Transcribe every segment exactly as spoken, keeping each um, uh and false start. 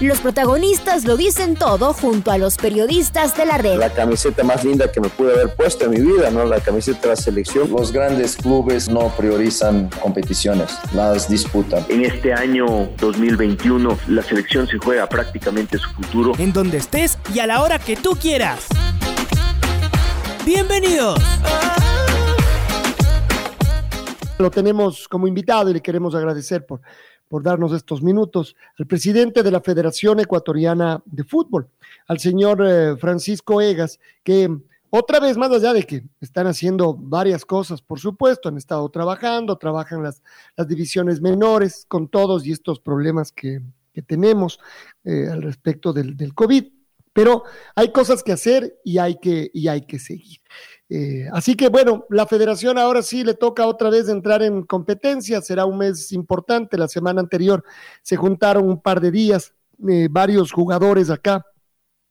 Los protagonistas lo dicen todo junto a los periodistas de La Red. La camiseta más linda que me pude haber puesto en mi vida, ¿no? La camiseta de la selección. Los grandes clubes no priorizan competiciones, las disputan. En este año dos mil veintiuno, la selección se juega prácticamente su futuro. En donde estés y a la hora que tú quieras. ¡Bienvenidos! Lo tenemos como invitado y le queremos agradecer por... por darnos estos minutos, al presidente de la Federación Ecuatoriana de Fútbol, al señor eh, Francisco Egas, que otra vez, más allá de que están haciendo varias cosas, por supuesto, han estado trabajando, trabajan las, las divisiones menores con todos y estos problemas que, que tenemos eh, al respecto del, del COVID, pero hay cosas que hacer y hay que, y hay que seguir. Eh, así que bueno, la federación ahora sí le toca otra vez entrar en competencia, será un mes importante. La semana anterior se juntaron un par de días eh, varios jugadores acá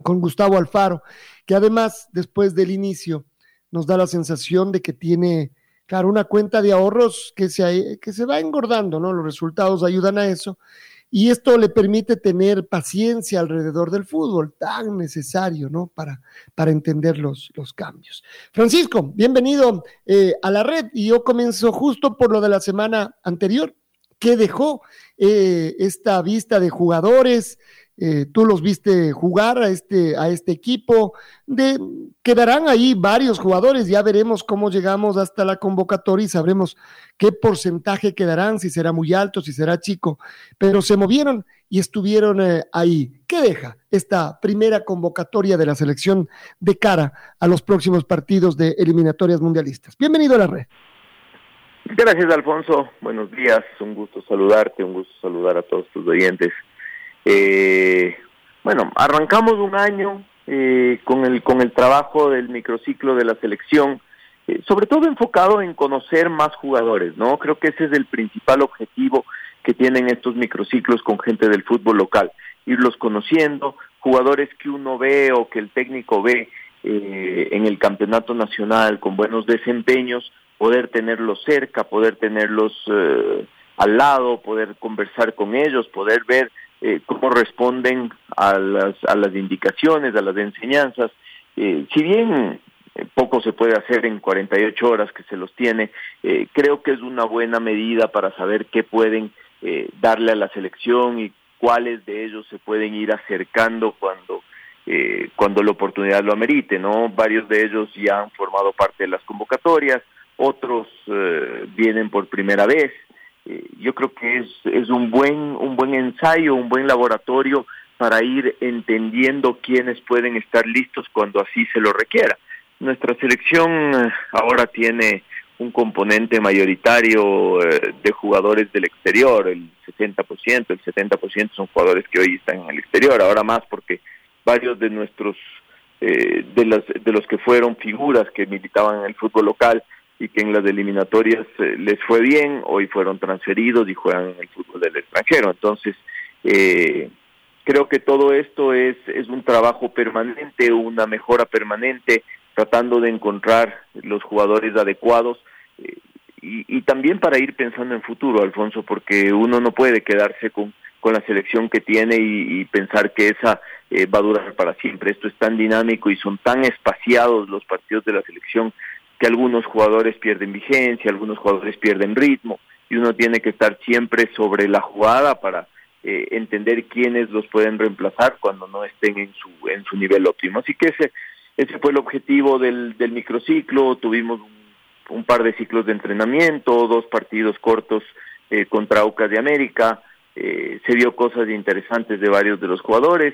con Gustavo Alfaro, que además después del inicio nos da la sensación de que tiene, claro, una cuenta de ahorros que se, que se va engordando, ¿no? Los resultados ayudan a eso y esto le permite tener paciencia alrededor del fútbol, tan necesario, ¿no? Para, para entender los, los cambios. Francisco, bienvenido eh, a La Red, y yo comienzo justo por lo de la semana anterior. ¿Qué dejó eh, esta vista de jugadores? Eh, tú los viste jugar a este, a este equipo. De, quedarán ahí varios jugadores, ya veremos cómo llegamos hasta la convocatoria y sabremos qué porcentaje quedarán, si será muy alto, si será chico, pero se movieron y estuvieron eh, ahí. ¿Qué deja esta primera convocatoria de la selección de cara a los próximos partidos de eliminatorias mundialistas? Bienvenido a La Red. Gracias, Alfonso. Buenos días. Un gusto saludarte, un gusto saludar a todos tus oyentes. Eh, bueno, arrancamos un año eh, con el con el trabajo del microciclo de la selección, eh, sobre todo enfocado en conocer más jugadores, ¿no? Creo que ese es el principal objetivo que tienen estos microciclos con gente del fútbol local, irlos conociendo, jugadores que uno ve o que el técnico ve eh, en el campeonato nacional con buenos desempeños, poder tenerlos cerca, poder tenerlos eh, al lado, poder conversar con ellos, poder ver eh, cómo responden a las a las indicaciones, a las enseñanzas. Eh, si bien eh, poco se puede hacer en cuarenta y ocho horas que se los tiene, eh, creo que es una buena medida para saber qué pueden eh, darle a la selección y cuáles de ellos se pueden ir acercando cuando eh, cuando la oportunidad lo amerite, ¿no? Varios de ellos ya han formado parte de las convocatorias, otros eh, vienen por primera vez. Eh, yo creo que es es un buen un buen ensayo, un buen laboratorio para ir entendiendo quiénes pueden estar listos cuando así se lo requiera. Nuestra selección ahora tiene un componente mayoritario eh, de jugadores del exterior, el sesenta por ciento, el setenta por ciento son jugadores que hoy están en el exterior, ahora más porque varios de nuestros eh, de las de los que fueron figuras que militaban en el fútbol local y que en las eliminatorias eh, les fue bien, hoy fueron transferidos y juegan en el fútbol del extranjero. Entonces, eh, creo que todo esto es, es un trabajo permanente, una mejora permanente, tratando de encontrar los jugadores adecuados eh, y, y también para ir pensando en futuro, Alfonso, porque uno no puede quedarse con, con la selección que tiene y, y pensar que esa eh, va a durar para siempre. Esto es tan dinámico y son tan espaciados los partidos de la selección que algunos jugadores pierden vigencia, algunos jugadores pierden ritmo, y uno tiene que estar siempre sobre la jugada para eh, entender quiénes los pueden reemplazar cuando no estén en su en su nivel óptimo. Así que ese ese fue el objetivo del, del microciclo. Tuvimos un, un par de ciclos de entrenamiento, dos partidos cortos eh, contra Aucas de América, eh, se vio cosas interesantes de varios de los jugadores,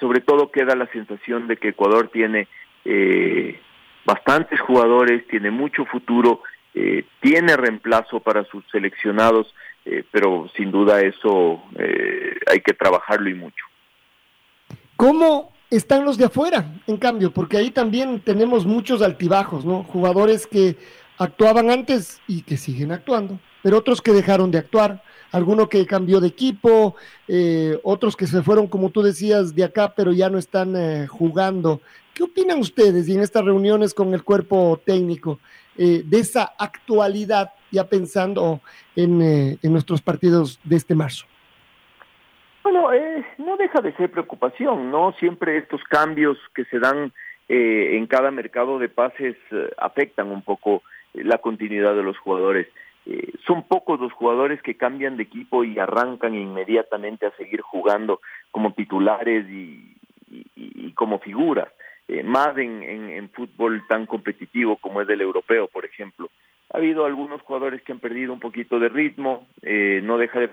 sobre todo queda la sensación de que Ecuador tiene... Eh, bastantes jugadores, tiene mucho futuro, eh, tiene reemplazo para sus seleccionados, eh, pero sin duda eso eh, hay que trabajarlo y mucho. ¿Cómo están los de afuera, en cambio, porque ahí también tenemos muchos altibajos, ¿no? Jugadores que actuaban antes y que siguen actuando, pero otros que dejaron de actuar, alguno que cambió de equipo, eh, otros que se fueron, como tú decías, de acá, pero ya no están eh, jugando. ¿Qué opinan ustedes y en estas reuniones con el cuerpo técnico eh, de esa actualidad, ya pensando en, eh, en nuestros partidos de este marzo? Bueno, eh, no deja de ser preocupación, ¿no? Siempre estos cambios que se dan eh, en cada mercado de pases eh, afectan un poco eh, la continuidad de los jugadores. Eh, son pocos los jugadores que cambian de equipo y arrancan inmediatamente a seguir jugando como titulares y, y, y como figuras, eh, más en, en, en fútbol tan competitivo como es el europeo, por ejemplo. Ha habido algunos jugadores que han perdido un poquito de ritmo, eh, no deja de...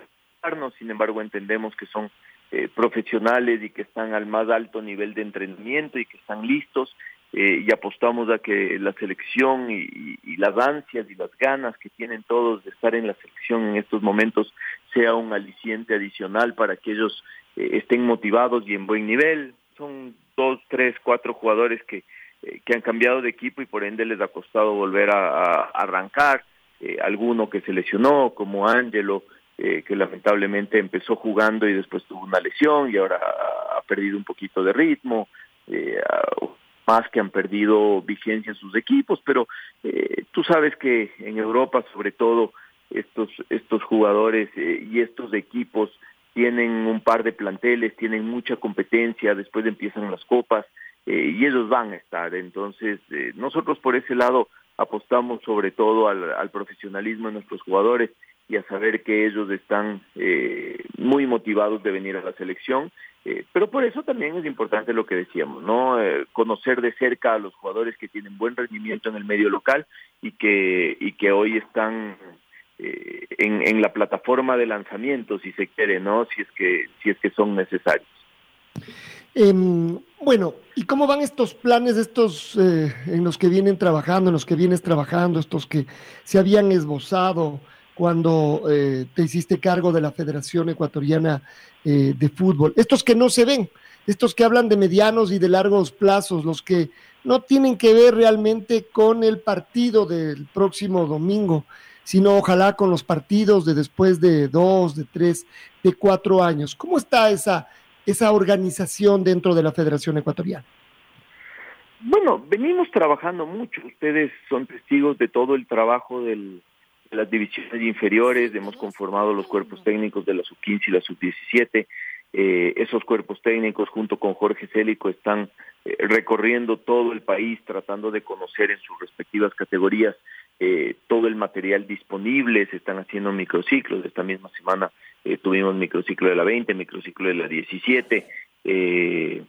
Sin embargo, entendemos que son eh, profesionales y que están al más alto nivel de entrenamiento y que están listos eh, y apostamos a que la selección y, y, y las ansias y las ganas que tienen todos de estar en la selección en estos momentos sea un aliciente adicional para que ellos eh, estén motivados y en buen nivel. Son dos, tres, cuatro jugadores que, eh, que han cambiado de equipo y por ende les ha costado volver a, a arrancar. Eh, alguno que se lesionó, como Ángelo, Eh, que lamentablemente empezó jugando y después tuvo una lesión y ahora ha perdido un poquito de ritmo, eh, más que han perdido vigencia en sus equipos, pero eh, tú sabes que en Europa sobre todo estos, estos jugadores eh, y estos equipos tienen un par de planteles, tienen mucha competencia, después empiezan las copas eh, y ellos van a estar, entonces eh, nosotros por ese lado apostamos sobre todo al, al profesionalismo de nuestros jugadores y a saber que ellos están eh, muy motivados de venir a la selección, eh, pero por eso también es importante lo que decíamos, ¿no? Eh, conocer de cerca a los jugadores que tienen buen rendimiento en el medio local y que y que hoy están eh, en, en la plataforma de lanzamiento, si se quiere, ¿no? Si es que si es que son necesarios. Eh, bueno, ¿y cómo van estos planes, estos eh, en los que vienen trabajando, en los que vienes trabajando, estos que se habían esbozado cuando eh, te hiciste cargo de la Federación Ecuatoriana eh, de Fútbol? Estos que no se ven, estos que hablan de medianos y de largos plazos, los que no tienen que ver realmente con el partido del próximo domingo, sino ojalá con los partidos de después de dos, de tres, de cuatro años. ¿Cómo está esa, esa organización dentro de la Federación Ecuatoriana? Bueno, venimos trabajando mucho. Ustedes son testigos de todo el trabajo del... las divisiones inferiores, hemos conformado los cuerpos técnicos de la sub quince y la sub diecisiete, eh, esos cuerpos técnicos junto con Jorge Célico están eh, recorriendo todo el país tratando de conocer en sus respectivas categorías eh, todo el material disponible, se están haciendo microciclos, esta misma semana eh, tuvimos microciclo de la veinte, microciclo de la diecisiete, eh,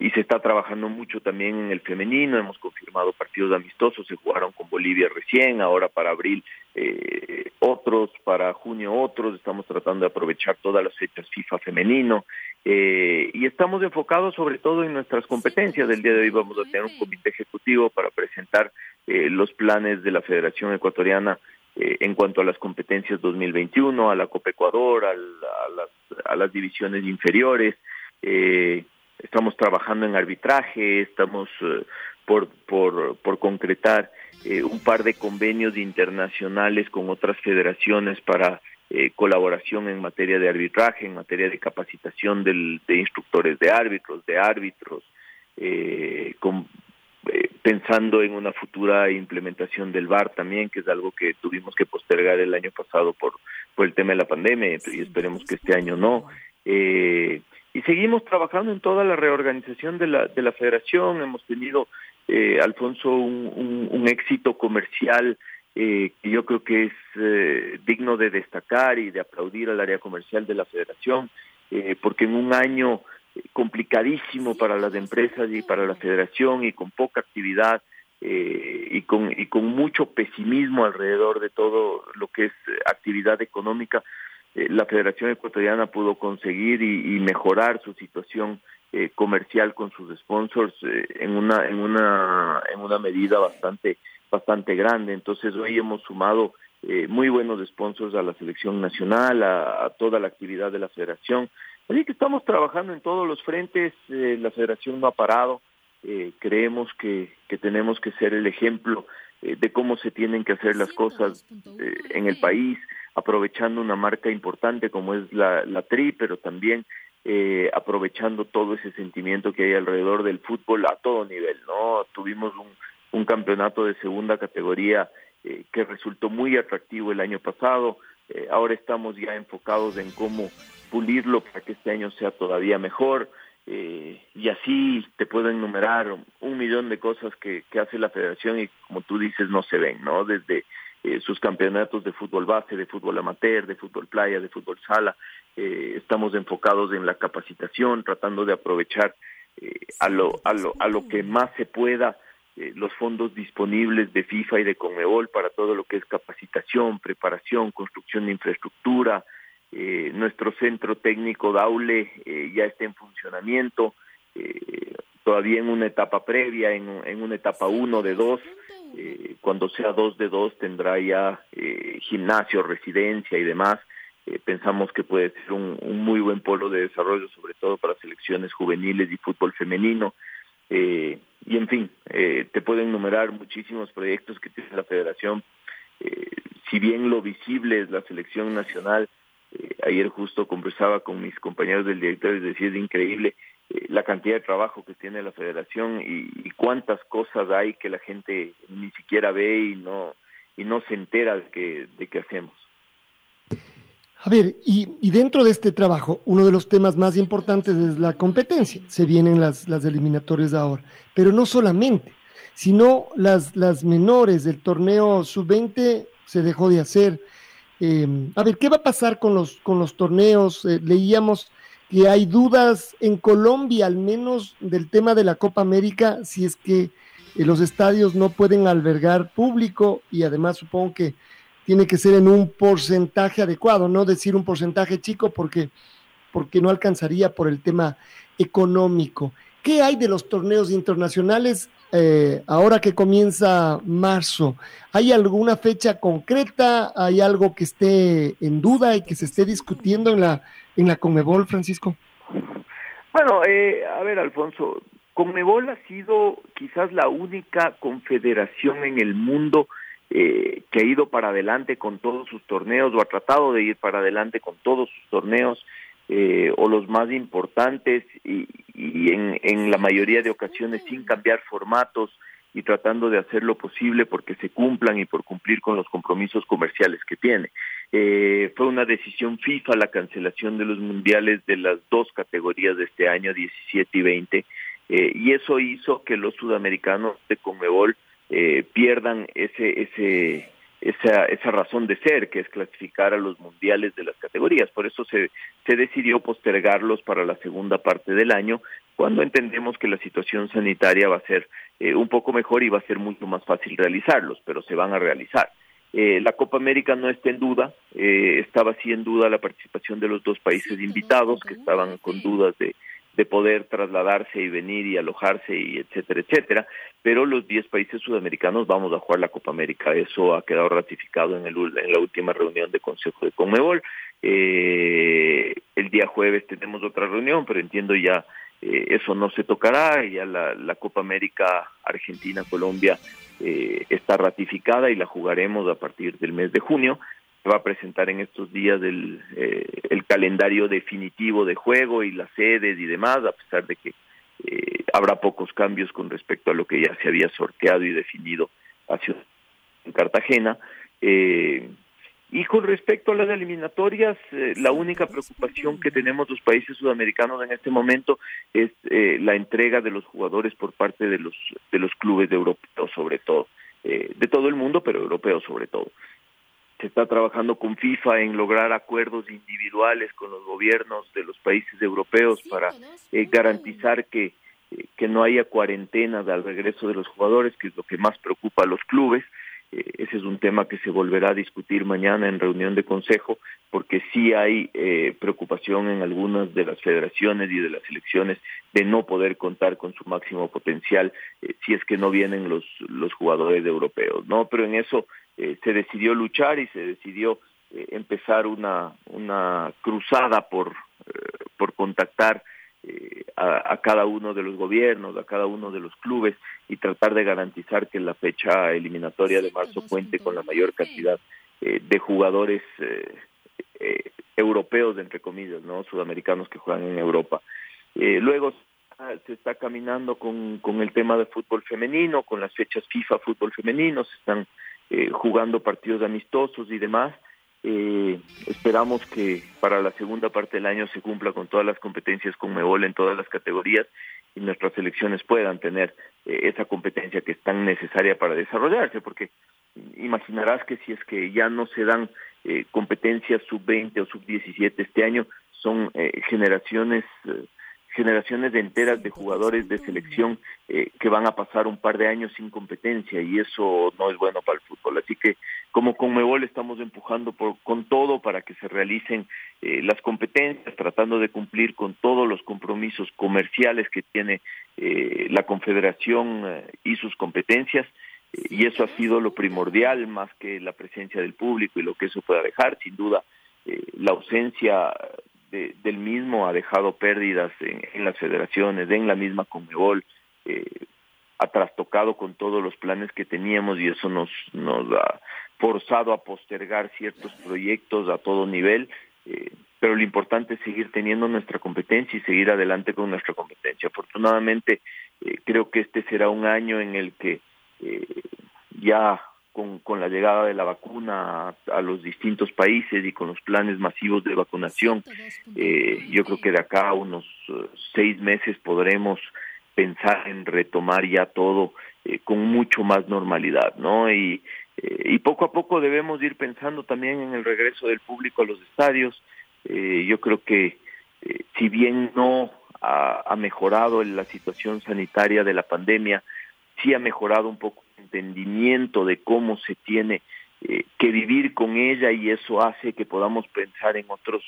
y se está trabajando mucho también en el femenino, hemos confirmado partidos amistosos, se jugaron con Bolivia recién, ahora para abril eh, otros, para junio otros, estamos tratando de aprovechar todas las fechas FIFA femenino, eh, y estamos enfocados sobre todo en nuestras competencias. Del día de hoy vamos a tener un comité ejecutivo para presentar eh, los planes de la Federación Ecuatoriana eh, en cuanto a las competencias dos mil veintiuno, a la Copa Ecuador, a, la, a, las, a las divisiones inferiores, eh, estamos trabajando en arbitraje, estamos eh, por por por concretar eh, un par de convenios internacionales con otras federaciones para eh, colaboración en materia de arbitraje, en materia de capacitación del, de instructores de árbitros, de árbitros, eh, con, eh, pensando en una futura implementación del V A R también, que es algo que tuvimos que postergar el año pasado por, por el tema de la pandemia, y esperemos que este año no. Eh, Y seguimos trabajando en toda la reorganización de la de la federación. Hemos tenido, eh, Alfonso, un, un, un éxito comercial eh, que yo creo que es eh, digno de destacar y de aplaudir al área comercial de la federación, eh, porque en un año complicadísimo para las empresas y para la federación y con poca actividad eh, y con y con mucho pesimismo alrededor de todo lo que es actividad económica, la Federación Ecuatoriana pudo conseguir y, y mejorar su situación eh, comercial con sus sponsors eh, en una en una en una medida bastante bastante grande. Entonces hoy hemos sumado eh, muy buenos sponsors a la selección nacional, a, a toda la actividad de la Federación. Así que estamos trabajando en todos los frentes, eh, la federación no ha parado, eh, creemos que, que tenemos que ser el ejemplo eh, de cómo se tienen que hacer las cosas eh, en el país, aprovechando una marca importante como es la, la Tri, pero también eh, aprovechando todo ese sentimiento que hay alrededor del fútbol a todo nivel, ¿no? Tuvimos un, un campeonato de segunda categoría eh, que resultó muy atractivo el año pasado, eh, ahora estamos ya enfocados en cómo pulirlo para que este año sea todavía mejor, eh, y así te puedo enumerar un millón de cosas que, que hace la federación y como tú dices no se ven, ¿no? Desde eh, sus campeonatos de fútbol base, de fútbol amateur, de fútbol playa, de fútbol sala, eh, estamos enfocados en la capacitación, tratando de aprovechar eh, a lo, a lo, a lo que más se pueda eh, los fondos disponibles de FIFA y de Conmebol para todo lo que es capacitación, preparación, construcción de infraestructura. Eh, nuestro centro técnico Daule eh, ya está en funcionamiento, eh, todavía en una etapa previa, en, en una etapa uno de dos, eh, cuando sea dos de dos tendrá ya eh, gimnasio, residencia y demás. Eh, pensamos que puede ser un, un muy buen polo de desarrollo, sobre todo para selecciones juveniles y fútbol femenino, eh, y en fin, eh, te puedo enumerar muchísimos proyectos que tiene la federación. Eh, si bien lo visible es la selección nacional, Eh, ayer justo conversaba con mis compañeros del directorio y decía, es increíble eh, la cantidad de trabajo que tiene la federación y, y cuántas cosas hay que la gente ni siquiera ve y no y no se entera de que, de que hacemos. A ver, y, y dentro de este trabajo, uno de los temas más importantes es la competencia. Se vienen las, las eliminatorias ahora, pero no solamente, sino las, las menores. El torneo sub veinte se dejó de hacer. Eh, a ver, ¿qué va a pasar con los con los torneos? Eh, leíamos que hay dudas en Colombia, al menos del tema de la Copa América, si es que eh, los estadios no pueden albergar público y además supongo que tiene que ser en un porcentaje adecuado, no decir un porcentaje chico porque, porque no alcanzaría por el tema económico. ¿Qué hay de los torneos internacionales? Eh, ahora que comienza marzo, ¿hay alguna fecha concreta? ¿Hay algo que esté en duda y que se esté discutiendo en la en la Conmebol, Francisco? Bueno, eh, a ver, Alfonso, Conmebol ha sido quizás la única confederación en el mundo eh, que ha ido para adelante con todos sus torneos o ha tratado de ir para adelante con todos sus torneos eh, o los más importantes y y en, en la mayoría de ocasiones sin cambiar formatos y tratando de hacer lo posible porque se cumplan y por cumplir con los compromisos comerciales que tiene. Eh, fue una decisión FIFA la cancelación de los mundiales de las dos categorías de este año, diecisiete y veinte, eh, y eso hizo que los sudamericanos de Conmebol eh, pierdan ese ese esa esa razón de ser, que es clasificar a los mundiales de las categorías. Por eso se, se decidió postergarlos para la segunda parte del año, cuando entendemos que la situación sanitaria va a ser eh, un poco mejor y va a ser mucho más fácil realizarlos, pero se van a realizar. Eh, la Copa América no está en duda, eh, estaba sí en duda la participación de los dos países invitados, que estaban con dudas de de poder trasladarse y venir y alojarse y etcétera, etcétera, pero los diez países sudamericanos vamos a jugar la Copa América, eso ha quedado ratificado en el en la última reunión del Consejo de Conmebol. Eh, el día jueves tenemos otra reunión, pero entiendo ya eh, eso no se tocará, ya la, la Copa América Argentina-Colombia eh, está ratificada y la jugaremos a partir del mes de junio. Va a presentar en estos días el, eh, el calendario definitivo de juego y las sedes y demás, a pesar de que eh, habrá pocos cambios con respecto a lo que ya se había sorteado y definido hace en Cartagena. Eh, y con respecto a las eliminatorias, eh, la única preocupación que tenemos los países sudamericanos en este momento es eh, la entrega de los jugadores por parte de los de los clubes europeos, sobre todo, eh, de todo el mundo, pero europeos sobre todo. Se está trabajando con FIFA en lograr acuerdos individuales con los gobiernos de los países europeos para eh, garantizar que, eh, que no haya cuarentenas al regreso de los jugadores, que es lo que más preocupa a los clubes. Eh, ese es un tema que se volverá a discutir mañana en reunión de consejo, porque sí hay eh, preocupación en algunas de las federaciones y de las selecciones de no poder contar con su máximo potencial eh, si es que no vienen los, los jugadores europeos, ¿no? Pero en eso Eh, se decidió luchar y se decidió eh, empezar una una cruzada por eh, por contactar eh, a, a cada uno de los gobiernos, a cada uno de los clubes, y tratar de garantizar que la fecha eliminatoria de marzo cuente con la mayor cantidad eh, de jugadores eh, eh, europeos, entre comillas, no, sudamericanos que juegan en Europa. Eh, luego se está caminando con, con el tema de fútbol femenino, con las fechas FIFA fútbol femenino, se están eh, jugando partidos amistosos y demás. Eh, esperamos que para la segunda parte del año se cumpla con todas las competencias Conmebol en todas las categorías y nuestras selecciones puedan tener eh, esa competencia que es tan necesaria para desarrollarse, porque imaginarás que si es que ya no se dan eh, competencias sub veinte o sub diecisiete este año, son eh, generaciones eh, generaciones enteras de jugadores de selección eh, que van a pasar un par de años sin competencia, y eso no es bueno para el fútbol. Así que como Conmebol estamos empujando por, con todo para que se realicen eh, las competencias, tratando de cumplir con todos los compromisos comerciales que tiene eh, la Confederación eh, y sus competencias, eh, y eso ha sido lo primordial, más que la presencia del público y lo que eso pueda dejar. Sin duda eh, la ausencia De, del mismo ha dejado pérdidas en, en las federaciones, en la misma Conmebol, eh, ha trastocado con todos los planes que teníamos, y eso nos, nos ha forzado a postergar ciertos proyectos a todo nivel, eh, pero lo importante es seguir teniendo nuestra competencia y seguir adelante con nuestra competencia. Afortunadamente eh, creo que este será un año en el que eh, ya con, con la llegada de la vacuna a, a los distintos países y con los planes masivos de vacunación, eh, yo creo que de acá a unos uh, seis meses podremos pensar en retomar ya todo eh, con mucho más normalidad, ¿no? Y, eh, y poco a poco debemos ir pensando también en el regreso del público a los estadios. Eh, yo creo que eh, si bien no ha, ha mejorado la situación sanitaria de la pandemia, sí ha mejorado un poco el entendimiento de cómo se tiene eh, que vivir con ella, y eso hace que podamos pensar en otros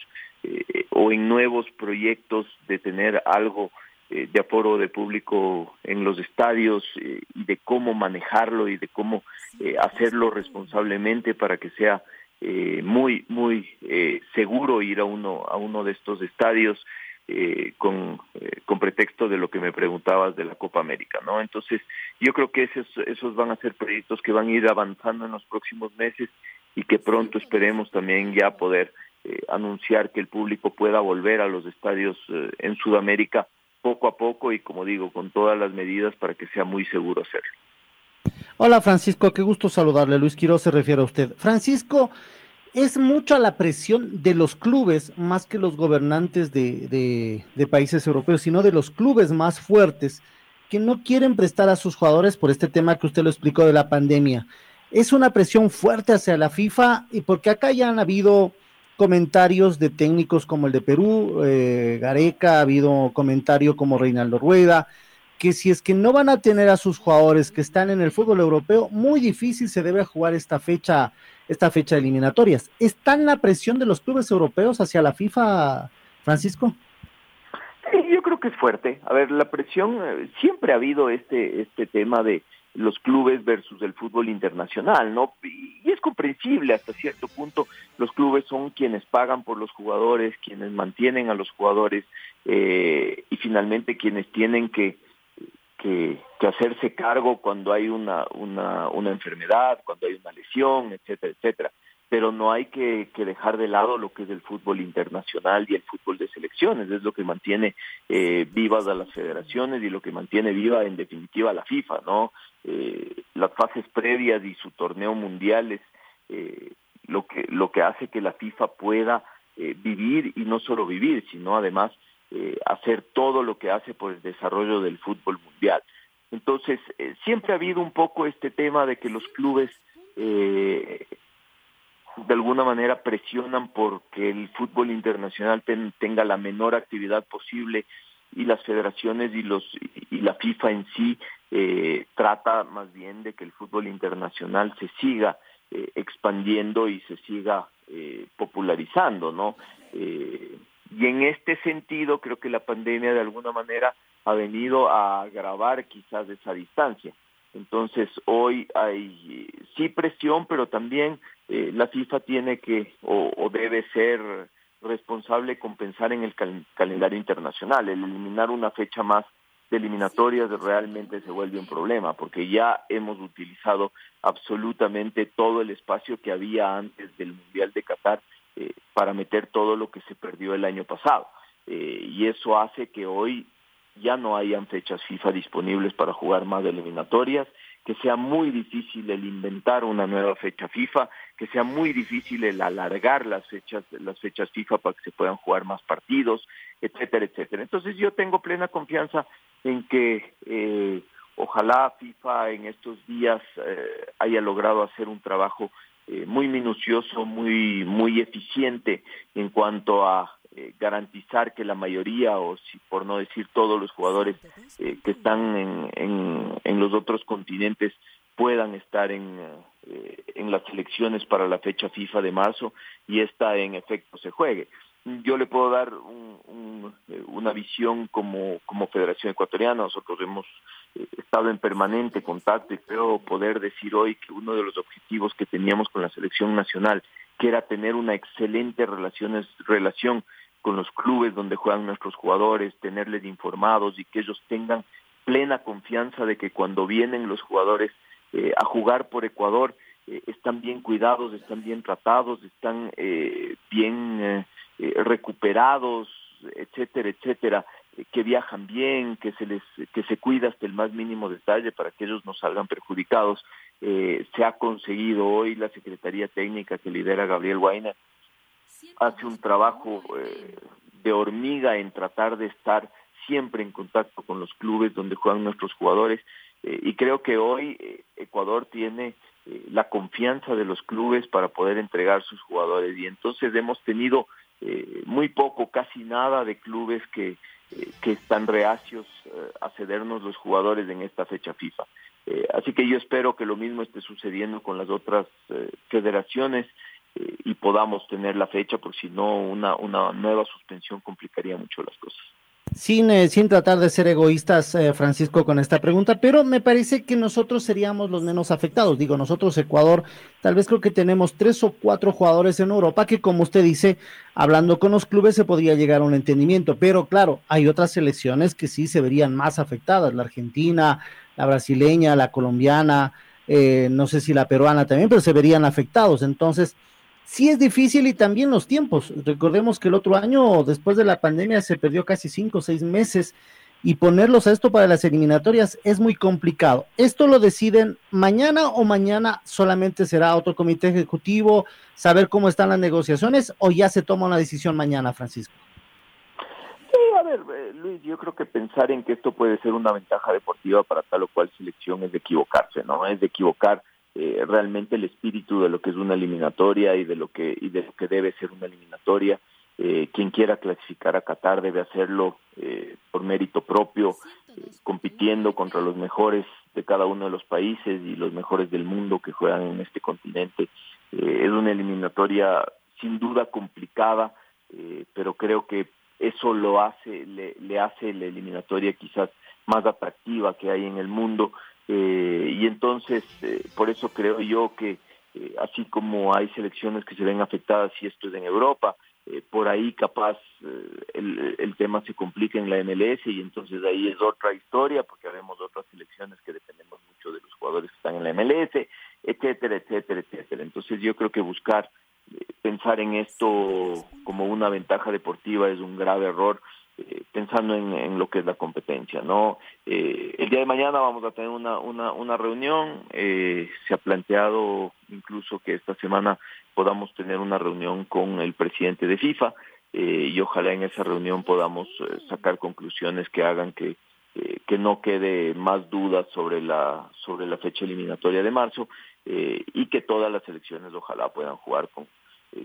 eh, o en nuevos proyectos de tener algo eh, de aforo de público en los estadios eh, y de cómo manejarlo y de cómo eh, hacerlo responsablemente para que sea eh, muy muy eh, seguro ir a uno a uno de estos estadios. Eh, con, eh, con pretexto de lo que me preguntabas de la Copa América, ¿no? Entonces, yo creo que esos, esos van a ser proyectos que van a ir avanzando en los próximos meses, y que pronto esperemos también ya poder eh, anunciar que el público pueda volver a los estadios eh, en Sudamérica poco a poco, y como digo, con todas las medidas para que sea muy seguro hacerlo. Hola Francisco, qué gusto saludarle. Luis Quiroz se refiere a usted. Francisco, es mucha la presión de los clubes, más que los gobernantes de, de, de países europeos, sino de los clubes más fuertes, que no quieren prestar a sus jugadores por este tema que usted lo explicó de la pandemia. Es una presión fuerte hacia la FIFA, y porque acá ya han habido comentarios de técnicos como el de Perú, eh, Gareca, ha habido comentario como Reinaldo Rueda, que si es que no van a tener a sus jugadores que están en el fútbol europeo, muy difícil se debe jugar esta fecha, esta fecha de eliminatorias. ¿Está en la presión de los clubes europeos hacia la FIFA, Francisco? Sí, yo creo que es fuerte. A ver, la presión, eh, siempre ha habido este, este tema de los clubes versus el fútbol internacional, ¿no? Y es comprensible hasta cierto punto. Los clubes son quienes pagan por los jugadores, quienes mantienen a los jugadores, eh, y finalmente quienes tienen que Que, que hacerse cargo cuando hay una, una, una enfermedad, cuando hay una lesión, etcétera, etcétera. Pero no hay que, que dejar de lado lo que es el fútbol internacional y el fútbol de selecciones. Es lo que mantiene eh, vivas a las federaciones y lo que mantiene viva en definitiva la FIFA, ¿no? Eh, las fases previas y su torneo mundial es eh, lo que, lo que hace que la FIFA pueda eh, vivir, y no solo vivir, sino además Eh, hacer todo lo que hace por el desarrollo del fútbol mundial. Entonces, eh, siempre ha habido un poco este tema de que los clubes eh, de alguna manera presionan porque el fútbol internacional ten, tenga la menor actividad posible, y las federaciones y los y, y la FIFA en sí eh, trata más bien de que el fútbol internacional se siga eh, expandiendo y se siga eh, popularizando, ¿no? Eh, Y en este sentido, creo que la pandemia de alguna manera ha venido a agravar quizás esa distancia. Entonces, hoy hay sí presión, pero también eh, la FIFA tiene que o, o debe ser responsable compensar en el cal- calendario internacional. El eliminar una fecha más de eliminatorias realmente se vuelve un problema, porque ya hemos utilizado absolutamente todo el espacio que había antes del Mundial de Qatar eh, para meter todo lo que se perdió el año pasado. Eh, y eso hace que hoy ya no hayan fechas FIFA disponibles para jugar más de eliminatorias, que sea muy difícil el inventar una nueva fecha FIFA, que sea muy difícil el alargar las fechas, las fechas FIFA para que se puedan jugar más partidos, etcétera, etcétera. Entonces yo tengo plena confianza en que eh, ojalá FIFA en estos días eh, haya logrado hacer un trabajo eh, muy minucioso, muy, muy eficiente en cuanto a Eh, garantizar que la mayoría, o si, por no decir todos los jugadores eh, que están en, en, en los otros continentes puedan estar en, eh, en las selecciones para la fecha FIFA de marzo y esta en efecto se juegue. Yo le puedo dar un, un, una visión como, como Federación Ecuatoriana. Nosotros hemos eh, estado en permanente contacto y creo poder decir hoy que uno de los objetivos que teníamos con la selección nacional, que era tener una excelente relaciones, relación con los clubes donde juegan nuestros jugadores, tenerles informados y que ellos tengan plena confianza de que cuando vienen los jugadores eh, a jugar por Ecuador eh, están bien cuidados, están bien tratados, están eh, bien eh, recuperados, etcétera, etcétera, eh, que viajan bien, que se les que se cuida hasta el más mínimo detalle para que ellos no salgan perjudicados. Eh, se ha conseguido hoy. La Secretaría Técnica que lidera Gabriel Guaina hace un trabajo eh, de hormiga en tratar de estar siempre en contacto con los clubes donde juegan nuestros jugadores eh, y creo que hoy eh, Ecuador tiene eh, la confianza de los clubes para poder entregar sus jugadores y entonces hemos tenido eh, muy poco, casi nada de clubes que, eh, que están reacios eh, a cedernos los jugadores en esta fecha FIFA. Eh, así que yo espero que lo mismo esté sucediendo con las otras eh, federaciones eh, y podamos tener la fecha, porque si no una, una nueva suspensión complicaría mucho las cosas. Sin, eh, sin tratar de ser egoístas, eh, Francisco, con esta pregunta, pero me parece que nosotros seríamos los menos afectados. Digo, nosotros, Ecuador, tal vez creo que tenemos tres o cuatro jugadores en Europa que, como usted dice, hablando con los clubes se podría llegar a un entendimiento, pero claro, hay otras selecciones que sí se verían más afectadas, la argentina, la brasileña, la colombiana, eh, no sé si la peruana también, pero se verían afectados. Entonces, sí es difícil y también los tiempos. Recordemos que el otro año, después de la pandemia, se perdió casi cinco o seis meses y ponerlos a esto para las eliminatorias es muy complicado. ¿Esto lo deciden mañana o mañana solamente será otro comité ejecutivo, saber cómo están las negociaciones o ya se toma una decisión mañana, Francisco? Sí, a ver, Luis, yo creo que pensar en que esto puede ser una ventaja deportiva para tal o cual selección es de equivocarse, ¿no? Es de equivocar Eh, realmente el espíritu de lo que es una eliminatoria y de lo que y de lo que debe ser una eliminatoria. Eh, quien quiera clasificar a Qatar debe hacerlo eh, por mérito propio, eh, compitiendo contra los mejores de cada uno de los países y los mejores del mundo que juegan en este continente. Eh, es una eliminatoria sin duda complicada, eh, pero creo que eso lo hace le, le hace la eliminatoria quizás más atractiva que hay en el mundo. Eh, y entonces, eh, por eso creo yo que eh, así como hay selecciones que se ven afectadas, y esto es en Europa, eh, por ahí capaz eh, el, el tema se complica en la M L S y entonces ahí es otra historia porque haremos otras selecciones que dependemos mucho de los jugadores que están en la M L S, etcétera, etcétera, etcétera. Entonces yo creo que buscar, eh, pensar en esto como una ventaja deportiva es un grave error, pensando en, en lo que es la competencia, ¿no? Eh, el día de mañana vamos a tener una una, una reunión, eh, se ha planteado incluso que esta semana podamos tener una reunión con el presidente de FIFA eh, y ojalá en esa reunión podamos eh, sacar conclusiones que hagan que eh, que no quede más dudas sobre la sobre la fecha eliminatoria de marzo eh, y que todas las selecciones ojalá puedan jugar con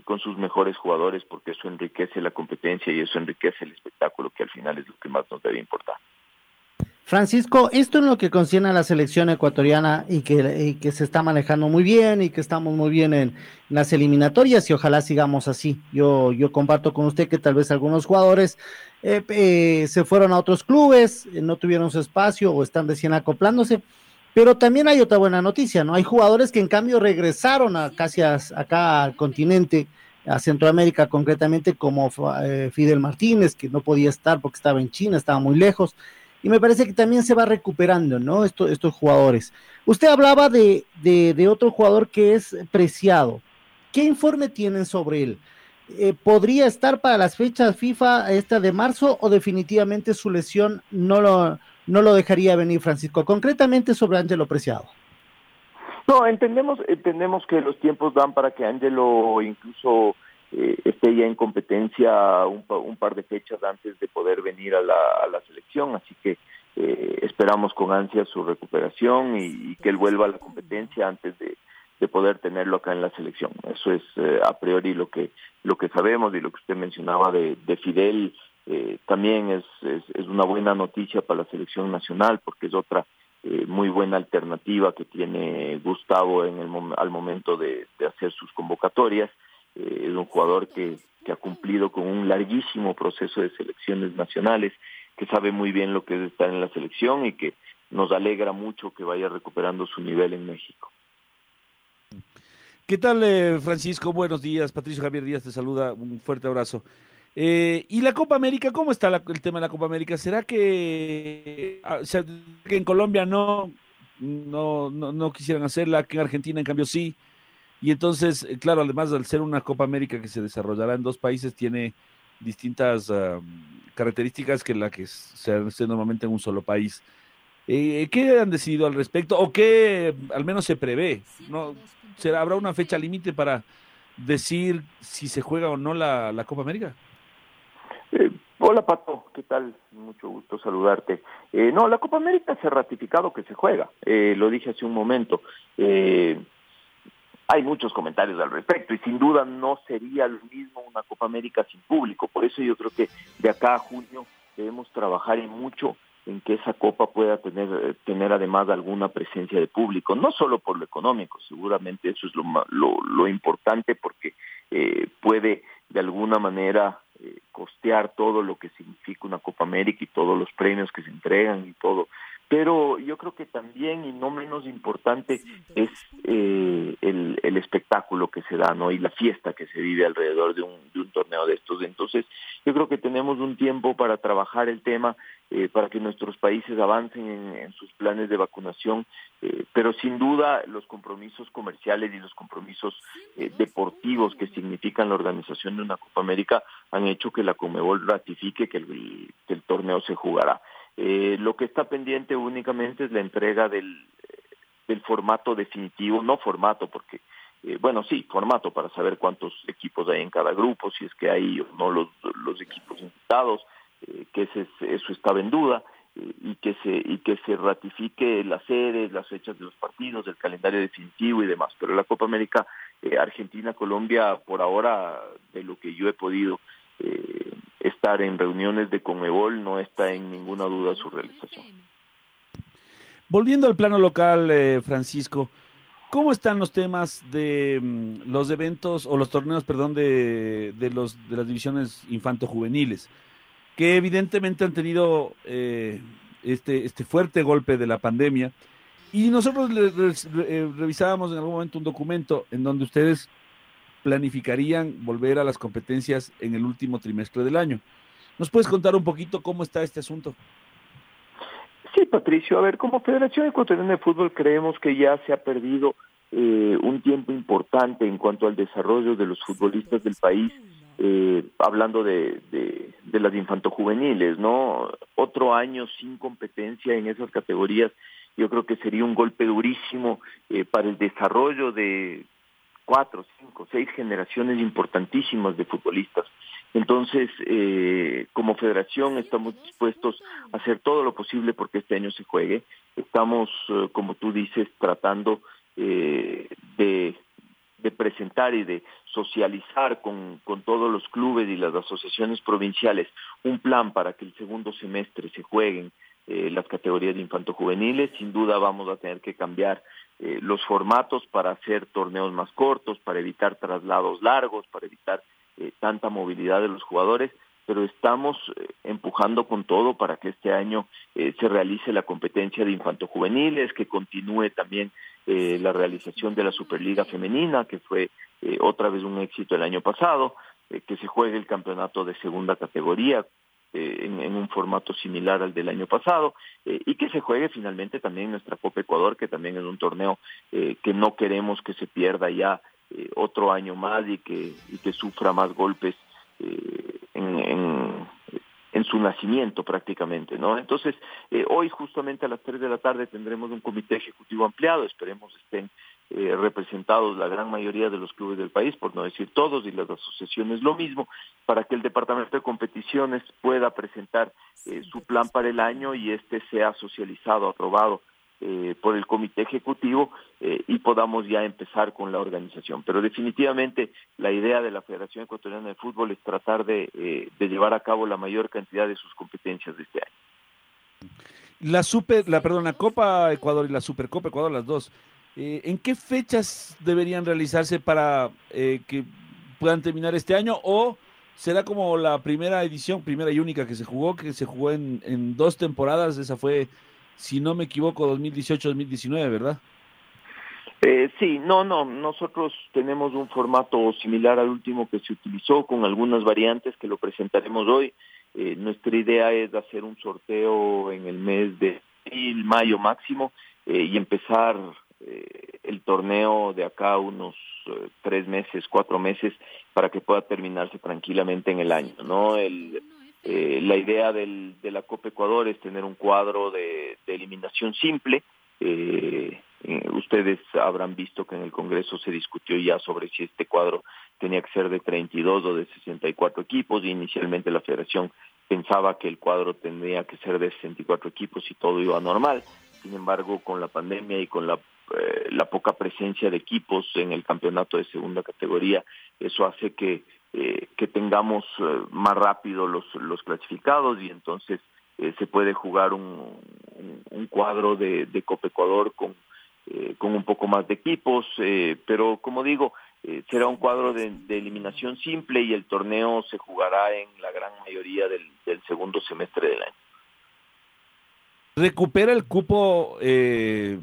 con sus mejores jugadores, porque eso enriquece la competencia y eso enriquece el espectáculo, que al final es lo que más nos debe importar. Francisco, esto en lo que concierne a la selección ecuatoriana y que, y que se está manejando muy bien y que estamos muy bien en las eliminatorias y ojalá sigamos así. Yo, yo comparto con usted que tal vez algunos jugadores eh, eh, se fueron a otros clubes, eh, no tuvieron su espacio o están recién acoplándose. Pero también hay otra buena noticia, ¿no? Hay jugadores que en cambio regresaron a, casi a, acá al continente a Centroamérica concretamente, como eh, Fidel Martínez, que no podía estar porque estaba en China, estaba muy lejos, y me parece que también se va recuperando, ¿no? Esto, estos jugadores. Usted hablaba de, de, de otro jugador que es Preciado. ¿Qué informe tienen sobre él? Eh, ¿Podría estar para las fechas FIFA esta de marzo, o definitivamente su lesión no lo, no lo dejaría venir, Francisco? Concretamente sobre Ángelo Preciado. No, entendemos entendemos que los tiempos dan para que Ángelo incluso eh, esté ya en competencia un, un par de fechas antes de poder venir a la, a la selección, así que eh, esperamos con ansia su recuperación y, y que él vuelva a la competencia antes de, de poder tenerlo acá en la selección. Eso es eh, a priori lo que lo que sabemos, y lo que usted mencionaba de, de Fidel eh, también es, es, es una buena noticia para la selección nacional, porque es otra Eh, muy buena alternativa que tiene Gustavo en el mom- al momento de, de hacer sus convocatorias. Eh, es un jugador que, que ha cumplido con un larguísimo proceso de selecciones nacionales, que sabe muy bien lo que es estar en la selección, y que nos alegra mucho que vaya recuperando su nivel en México. ¿Qué tal, eh, Francisco? Buenos días. Patricio Javier Díaz te saluda. Un fuerte abrazo. Eh, ¿Y la Copa América? ¿Cómo está la, el tema de la Copa América? ¿Será que, o sea, que en Colombia no, no, no, no quisieran hacerla, que en Argentina en cambio sí? Y entonces, claro, además al ser una Copa América que se desarrollará en dos países, tiene distintas uh, características que la que se hace normalmente en un solo país. Eh, ¿Qué han decidido al respecto? ¿O qué al menos se prevé? ¿No? ¿Será, habrá una fecha límite para decir si se juega o no la, la Copa América? Eh, hola Pato, ¿qué tal? Mucho gusto saludarte. Eh, no, la Copa América se ha ratificado que se juega, eh, lo dije hace un momento. Eh, hay muchos comentarios al respecto, y sin duda no sería lo mismo una Copa América sin público. Por eso yo creo que de acá a junio debemos trabajar en mucho en que esa Copa pueda tener tener además alguna presencia de público, no solo por lo económico, seguramente eso es lo, lo, lo importante, porque eh, puede de alguna manera eh, costear todo lo que significa una Copa América y todos los premios que se entregan y todo. Pero yo creo que también, y no menos importante, es eh, el, el espectáculo que se da, ¿no? Y la fiesta que se vive alrededor de un, de un torneo de estos. Entonces, yo creo que tenemos un tiempo para trabajar el tema, eh, para que nuestros países avancen en, en sus planes de vacunación, eh, pero sin duda los compromisos comerciales y los compromisos eh, deportivos que significan la organización de una Copa América han hecho que la Conmebol ratifique que el, que el torneo se jugará. Eh, lo que está pendiente únicamente es la entrega del, del formato definitivo, no formato, porque, eh, bueno, sí, formato para saber cuántos equipos hay en cada grupo, si es que hay o no los, los equipos invitados, eh, que ese, eso estaba en duda, eh, y que se y que se ratifique las sedes, las fechas de los partidos, el calendario definitivo y demás. Pero la Copa América, eh, Argentina, Colombia, por ahora, de lo que yo he podido Eh, estar en reuniones de Conmebol, no está en ninguna duda su realización. Volviendo al plano local, eh, Francisco, ¿cómo están los temas de mmm, los eventos o los torneos, perdón, de, de, los, de las divisiones infanto-juveniles? Que evidentemente han tenido eh, este, este fuerte golpe de la pandemia, y nosotros le, re, eh, revisábamos en algún momento un documento en donde ustedes planificarían volver a las competencias en el último trimestre del año. ¿Nos puedes contar un poquito cómo está este asunto? Sí, Patricio. A ver, como Federación Ecuatoriana de Fútbol creemos que ya se ha perdido eh, un tiempo importante en cuanto al desarrollo de los futbolistas del país, eh, hablando de, de, de las infantojuveniles, ¿no? Otro año sin competencia en esas categorías, yo creo que sería un golpe durísimo eh, para el desarrollo de cuatro, cinco, seis generaciones importantísimas de futbolistas. Entonces, eh, como federación estamos dispuestos a hacer todo lo posible porque este año se juegue. Estamos, eh, como tú dices, tratando eh, de, de presentar y de socializar con, con todos los clubes y las asociaciones provinciales un plan para que el segundo semestre se jueguen eh, las categorías de infantojuveniles. Sin duda vamos a tener que cambiar Eh, los formatos para hacer torneos más cortos, para evitar traslados largos, para evitar eh, tanta movilidad de los jugadores, pero estamos eh, empujando con todo para que este año eh, se realice la competencia de infantojuveniles, que continúe también eh, la realización de la Superliga Femenina, que fue eh, otra vez un éxito el año pasado, eh, que se juegue el campeonato de segunda categoría eh, en, en un formato similar al del año pasado, eh, y que se juegue finalmente también nuestra Copa Ecuador, que también es un torneo eh, que no queremos que se pierda ya eh, otro año más y que, y que sufra más golpes eh, en... en en su nacimiento prácticamente, ¿no? Entonces, eh, hoy justamente a las tres de la tarde tendremos un comité ejecutivo ampliado, esperemos estén eh, representados la gran mayoría de los clubes del país, por no decir todos, y las asociaciones lo mismo, para que el Departamento de Competiciones pueda presentar eh, su plan para el año y este sea socializado, aprobado eh, por el comité ejecutivo eh, y podamos ya empezar con la organización. Pero definitivamente la idea de la Federación Ecuatoriana de Fútbol es tratar de, eh, de llevar a cabo la mayor cantidad de sus competencias de este año. La super, la perdón, la Copa Ecuador y la Supercopa Ecuador, las dos, eh, ¿en qué fechas deberían realizarse para eh, que puedan terminar este año? ¿O será como la primera edición, primera y única que se jugó, que se jugó en, en dos temporadas? Esa fue, si no me equivoco, dos mil dieciocho dos mil diecinueve, ¿verdad? Eh, sí, no, no, nosotros tenemos un formato similar al último que se utilizó, con algunas variantes que lo presentaremos hoy. Eh, nuestra idea es hacer un sorteo en el mes de abril, mayo máximo, eh, y empezar eh, el torneo de acá unos eh, tres meses, cuatro meses, para que pueda terminarse tranquilamente en el año, ¿no? El... Eh, la idea del, de la Copa Ecuador es tener un cuadro de, de eliminación simple. Eh, eh, ustedes habrán visto que en el Congreso se discutió ya sobre si este cuadro tenía que ser de treinta y dos o de sesenta y cuatro equipos. Inicialmente la Federación pensaba que el cuadro tendría que ser de sesenta y cuatro equipos y todo iba normal. Sin embargo, con la pandemia y con la, eh, la poca presencia de equipos en el campeonato de segunda categoría, eso hace que Eh, que tengamos eh, más rápido los, los clasificados y entonces eh, se puede jugar un, un, un cuadro de, de Copa Ecuador con, eh, con un poco más de equipos, eh, pero como digo, eh, será un cuadro de, de eliminación simple y el torneo se jugará en la gran mayoría del, del segundo semestre del año. ¿Recupera el cupo eh...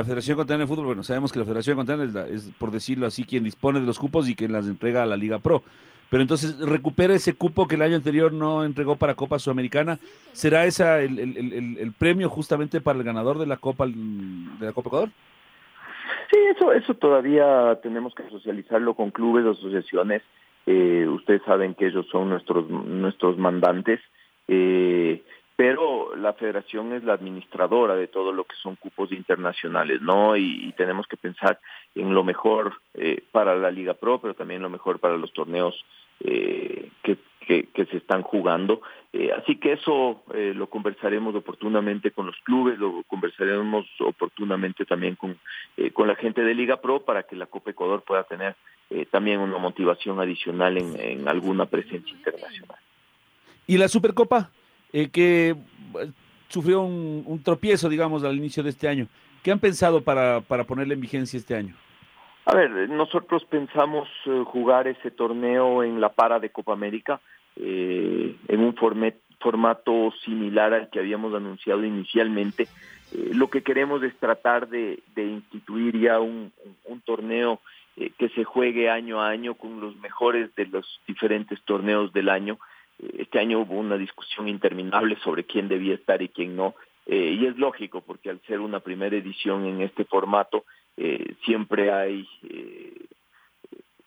la Federación Ecuatoriana de Fútbol? Bueno, sabemos que la Federación Ecuatoriana es, es, por decirlo así, quien dispone de los cupos y quien las entrega a la Liga Pro. Pero entonces, recupera ese cupo que el año anterior no entregó para Copa Sudamericana. ¿Será esa el, el, el, el premio justamente para el ganador de la Copa de la Copa Ecuador? Sí, eso, eso todavía tenemos que socializarlo con clubes, asociaciones. Eh, ustedes saben que ellos son nuestros, nuestros mandantes. Eh, pero la federación es la administradora de todo lo que son cupos internacionales, ¿no? Y, y tenemos que pensar en lo mejor eh, para la Liga Pro, pero también lo mejor para los torneos eh, que, que, que se están jugando. Eh, así que eso eh, lo conversaremos oportunamente con los clubes, lo conversaremos oportunamente también con, eh, con la gente de Liga Pro para que la Copa Ecuador pueda tener eh, también una motivación adicional en, en alguna presencia internacional. ¿Y la Supercopa? Eh, que sufrió un, un tropiezo, digamos, al inicio de este año. ¿Qué han pensado para, para ponerle en vigencia este año? A ver, nosotros pensamos eh, jugar ese torneo en la para de Copa América, eh, en un forme, formato similar al que habíamos anunciado inicialmente. Eh, lo que queremos es tratar de, de instituir ya un, un torneo eh, que se juegue año a año con los mejores de los diferentes torneos del año. Este año hubo una discusión interminable sobre quién debía estar y quién no, eh, y es lógico porque al ser una primera edición en este formato eh, siempre hay eh,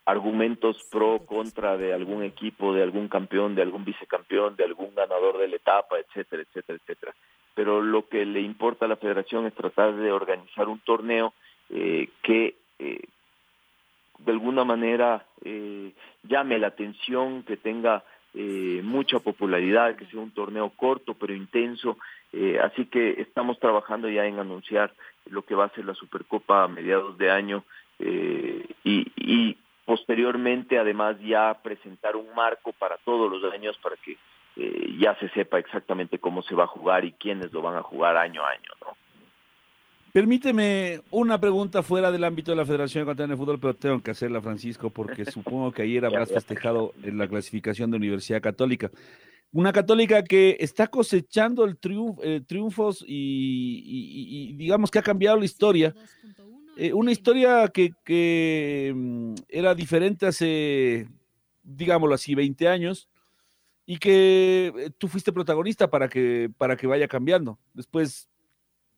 argumentos pro, contra de algún equipo, de algún campeón, de algún vicecampeón, de algún ganador de la etapa, etcétera, etcétera, etcétera. Pero lo que le importa a la federación es tratar de organizar un torneo eh, que eh, de alguna manera eh, llame la atención, que tenga Eh, mucha popularidad, que sea un torneo corto pero intenso, eh, así que estamos trabajando ya en anunciar lo que va a ser la Supercopa a mediados de año eh, y, y posteriormente además ya presentar un marco para todos los años para que eh, ya se sepa exactamente cómo se va a jugar y quiénes lo van a jugar año a año, ¿no? Permíteme una pregunta fuera del ámbito de la Federación Ecuatoriana de Fútbol, pero tengo que hacerla, Francisco, porque supongo que ayer habrás festejado en la clasificación de Universidad Católica. Una Católica que está cosechando el triunf- eh, triunfos y, y, y digamos que ha cambiado la historia, Eh, una historia que, que era diferente hace, digámoslo así, veinte años, y que tú fuiste protagonista para que, para que vaya cambiando. Después,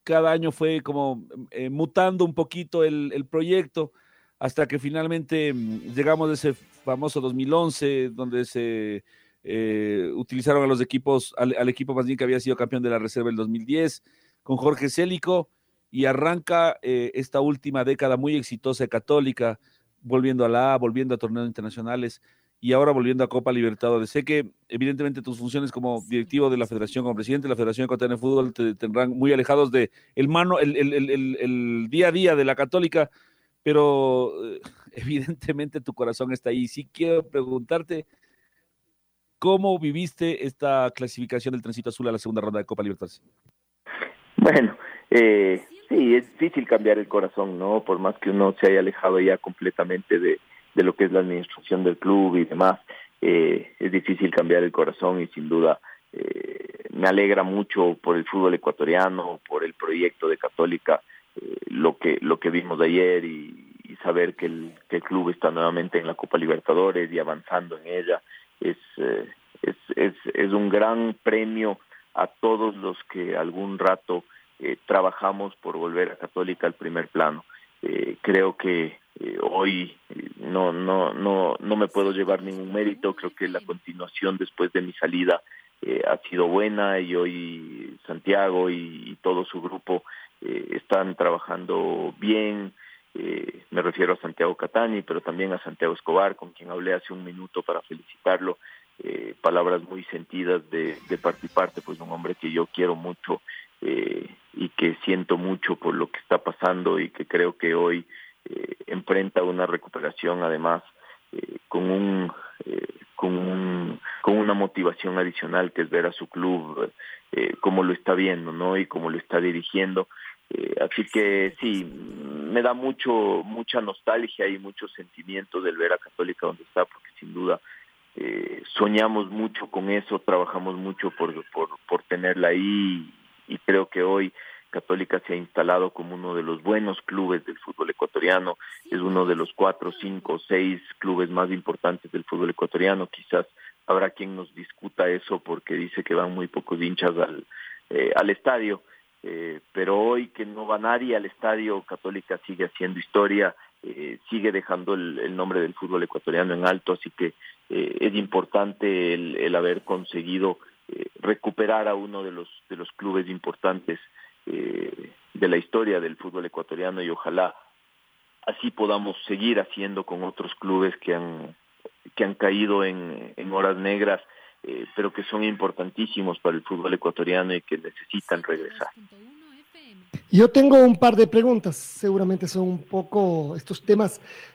cada año fue como eh, mutando un poquito el, el proyecto, hasta que finalmente llegamos a ese famoso dos mil once, donde se eh, utilizaron a los equipos, al, al equipo más bien que había sido campeón de la reserva el dos mil diez, con Jorge Célico, y arranca eh, esta última década muy exitosa de Católica, volviendo a la A, volviendo a torneos internacionales, y ahora volviendo a Copa Libertadores. Sé que, evidentemente, tus funciones como directivo de la Federación, como presidente de la Federación Ecuatoriana de Fútbol, te tendrán muy alejados de el, mano, el, el, el, el, el día a día de la Católica, pero evidentemente tu corazón está ahí. Sí quiero preguntarte, ¿cómo viviste esta clasificación del Trencito Azul a la segunda ronda de Copa Libertadores? Bueno, eh, sí, es difícil cambiar el corazón, ¿no? Por más que uno se haya alejado ya completamente de, de lo que es la administración del club y demás, eh, es difícil cambiar el corazón, y sin duda eh, me alegra mucho por el fútbol ecuatoriano, por el proyecto de Católica, eh, lo que lo que vimos ayer, y, y saber que el, que el club está nuevamente en la Copa Libertadores y avanzando en ella. Es, eh, es, es, es un gran premio a todos los que algún rato eh, trabajamos por volver a Católica al primer plano. Eh, creo que eh, hoy eh, no no no no me puedo llevar ningún mérito. Creo que la continuación después de mi salida eh, ha sido buena, y hoy Santiago y, y todo su grupo eh, están trabajando bien. Eh, me refiero a Santiago Catani, pero también a Santiago Escobar, con quien hablé hace un minuto para felicitarlo. Eh, palabras muy sentidas de, de parte y parte, pues un hombre que yo quiero mucho eh, y que siento mucho por lo que está pasando, y que creo que hoy eh, enfrenta una recuperación, además eh, con un eh, con un con una motivación adicional, que es ver a su club eh, cómo lo está viendo, ¿no? Y cómo lo está dirigiendo. Eh, así que sí, me da mucho mucha nostalgia y mucho sentimiento del ver a Católica donde está, porque sin duda Eh, soñamos mucho con eso, trabajamos mucho por, por, por tenerla ahí, y creo que hoy Católica se ha instalado como uno de los buenos clubes del fútbol ecuatoriano. Es uno de los cuatro, cinco, seis clubes más importantes del fútbol ecuatoriano. Quizás habrá quien nos discuta eso, porque dice que van muy pocos hinchas al, eh, al estadio, eh, pero hoy que no va nadie al estadio, Católica sigue haciendo historia, eh, sigue dejando el, el nombre del fútbol ecuatoriano en alto, así que Eh, es importante el, el haber conseguido eh, recuperar a uno de los de los clubes importantes eh, de la historia del fútbol ecuatoriano, y ojalá así podamos seguir haciendo con otros clubes que han que han caído en, en horas negras, eh, pero que son importantísimos para el fútbol ecuatoriano y que necesitan regresar. Yo tengo un par de preguntas, seguramente son un poco estos temas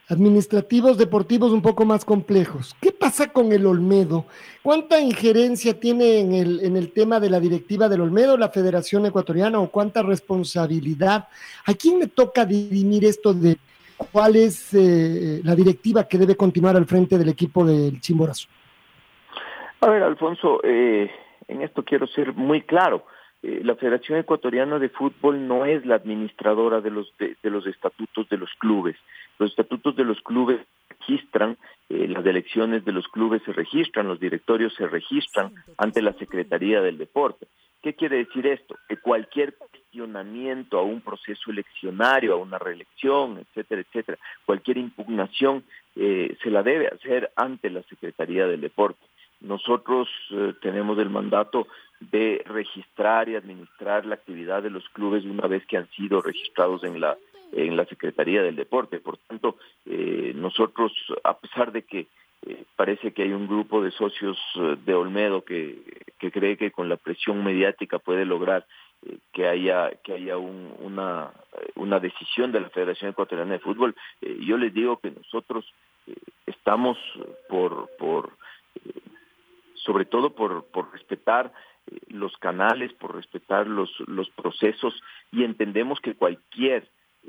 administrativos, deportivos, un poco más complejos. ¿Qué pasa con el Olmedo? ¿Cuánta injerencia tiene en el, en el tema de la directiva del Olmedo la Federación Ecuatoriana, o cuánta responsabilidad? ¿A quién le toca dirimir esto de cuál es eh, la directiva que debe continuar al frente del equipo del Chimborazo? A ver, Alfonso, eh, en esto quiero ser muy claro. La Federación Ecuatoriana de Fútbol no es la administradora de los de, de los estatutos de los clubes. Los estatutos de los clubes se registran, eh, las elecciones de los clubes se registran, los directorios se registran ante la Secretaría del Deporte. ¿Qué quiere decir esto? Que cualquier cuestionamiento a un proceso eleccionario, a una reelección, etcétera, etcétera, cualquier impugnación eh, se la debe hacer ante la Secretaría del Deporte. Nosotros eh, tenemos el mandato de registrar y administrar la actividad de los clubes una vez que han sido registrados en la en la Secretaría del Deporte. Por tanto, eh, nosotros, a pesar de que eh, parece que hay un grupo de socios eh, de Olmedo que, que cree que con la presión mediática puede lograr eh, que haya que haya un, una una decisión de la Federación Ecuatoriana de Fútbol, eh, yo les digo que nosotros eh, estamos por por eh, sobre todo por, por respetar eh, los canales, por respetar los, los procesos, y entendemos que cualquier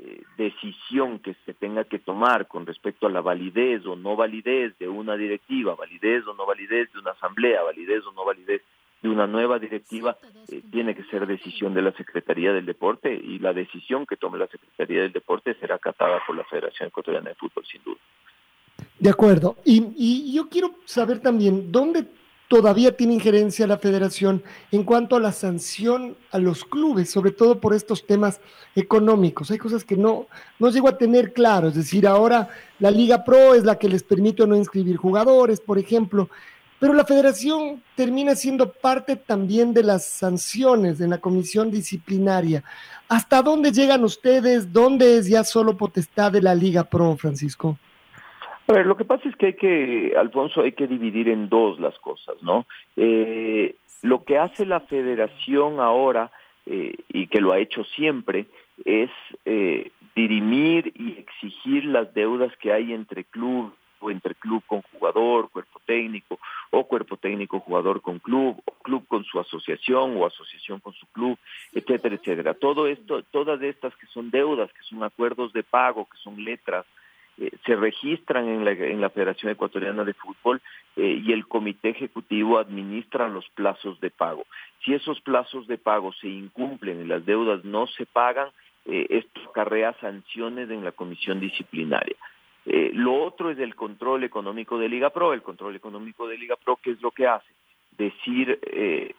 eh, decisión que se tenga que tomar con respecto a la validez o no validez de una directiva, validez o no validez de una asamblea, validez o no validez de una nueva directiva eh, tiene que ser decisión de la Secretaría del Deporte, y la decisión que tome la Secretaría del Deporte será acatada por la Federación Ecuatoriana de Fútbol, sin duda. De acuerdo. Y, y yo quiero saber también, ¿dónde todavía tiene injerencia la Federación en cuanto a la sanción a los clubes, sobre todo por estos temas económicos? Hay cosas que no, no llego a tener claro, es decir, ahora la Liga Pro es la que les permite no inscribir jugadores, por ejemplo, pero la Federación termina siendo parte también de las sanciones en la comisión disciplinaria. ¿Hasta dónde llegan ustedes? ¿Dónde es ya solo potestad de la Liga Pro, Francisco? A ver, lo que pasa es que hay que, Alfonso, hay que dividir en dos las cosas, ¿no? Eh, lo que hace la Federación ahora, eh, y que lo ha hecho siempre, es eh, dirimir y exigir las deudas que hay entre club, o entre club con jugador, cuerpo técnico, o cuerpo técnico jugador con club, o club con su asociación, o asociación con su club, etcétera, etcétera. Todo esto, todas estas que son deudas, que son acuerdos de pago, que son letras, Eh, se registran en la, en la Federación Ecuatoriana de Fútbol eh, y el Comité Ejecutivo administra los plazos de pago. Si esos plazos de pago se incumplen y las deudas no se pagan, eh, esto acarrea sanciones en la comisión disciplinaria. Eh, lo otro es el control económico de Liga Pro. El control económico de Liga Pro, ¿qué es lo que hace? Decir eh,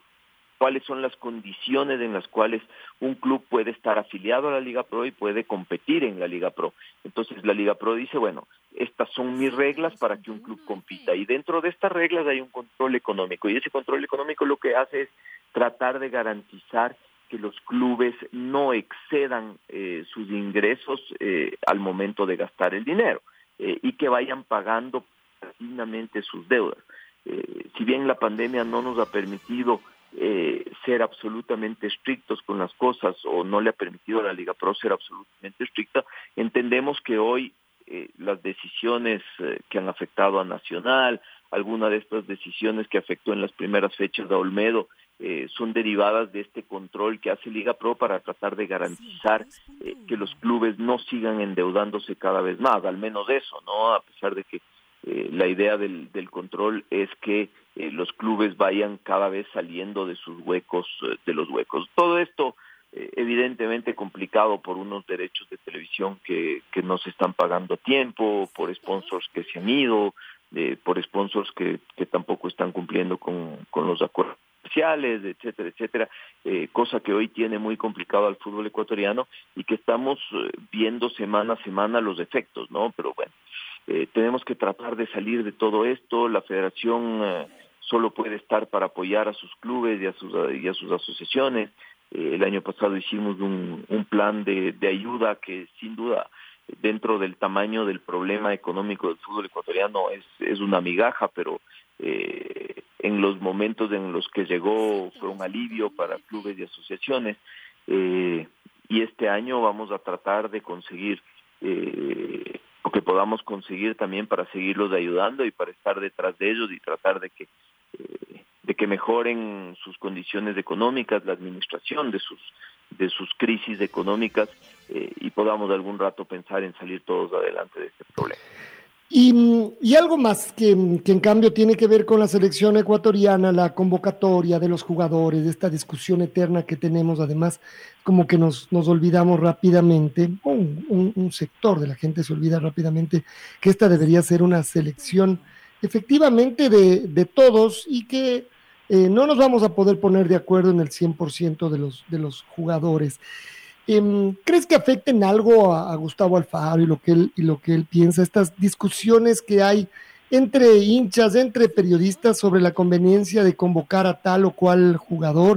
cuáles son las condiciones en las cuales un club puede estar afiliado a la Liga Pro y puede competir en la Liga Pro. Entonces la Liga Pro dice, bueno, estas son mis reglas para que un club compita, y dentro de estas reglas hay un control económico, y ese control económico lo que hace es tratar de garantizar que los clubes no excedan eh, sus ingresos eh, al momento de gastar el dinero eh, y que vayan pagando dignamente sus deudas. Eh, si bien la pandemia no nos ha permitido Eh, ser absolutamente estrictos con las cosas, o no le ha permitido a la Liga Pro ser absolutamente estricta, entendemos que hoy eh, las decisiones eh, que han afectado a Nacional, alguna de estas decisiones que afectó en las primeras fechas a Olmedo, eh, son derivadas de este control que hace Liga Pro para tratar de garantizar eh, que los clubes no sigan endeudándose cada vez más, al menos eso, ¿no? A pesar de que Eh, la idea del, del control es que eh, los clubes vayan cada vez saliendo de sus huecos, eh, de los huecos. Todo esto eh, evidentemente complicado por unos derechos de televisión que, que no se están pagando a tiempo, por sponsors que se han ido, eh, por sponsors que, que tampoco están cumpliendo con, con los acuerdos comerciales, etcétera, etcétera, eh, cosa que hoy tiene muy complicado al fútbol ecuatoriano y que estamos eh, viendo semana a semana los efectos, ¿no? Pero bueno. Eh, tenemos que tratar de salir de todo esto. La Federación eh, solo puede estar para apoyar a sus clubes y a sus, y a sus asociaciones. Eh, el año pasado hicimos un, un plan de, de ayuda que, sin duda, dentro del tamaño del problema económico del fútbol ecuatoriano es, es una migaja, pero eh, en los momentos en los que llegó fue un alivio para clubes y asociaciones. Eh, y este año vamos a tratar de conseguir Eh, lo que podamos conseguir también para seguirlos ayudando y para estar detrás de ellos y tratar de que eh, de que mejoren sus condiciones económicas, la administración de sus de sus crisis económicas eh, y podamos de algún rato pensar en salir todos adelante de este problema. Y, y algo más que, que en cambio tiene que ver con la selección ecuatoriana, la convocatoria de los jugadores, esta discusión eterna que tenemos, además como que nos, nos olvidamos rápidamente, un, un, un sector de la gente se olvida rápidamente que esta debería ser una selección efectivamente de, de todos y que eh, no nos vamos a poder poner de acuerdo en el cien por ciento de los, de los jugadores. ¿Crees que afecten algo a, a Gustavo Alfaro y lo que él y lo que él piensa, estas discusiones que hay entre hinchas, entre periodistas sobre la conveniencia de convocar a tal o cual jugador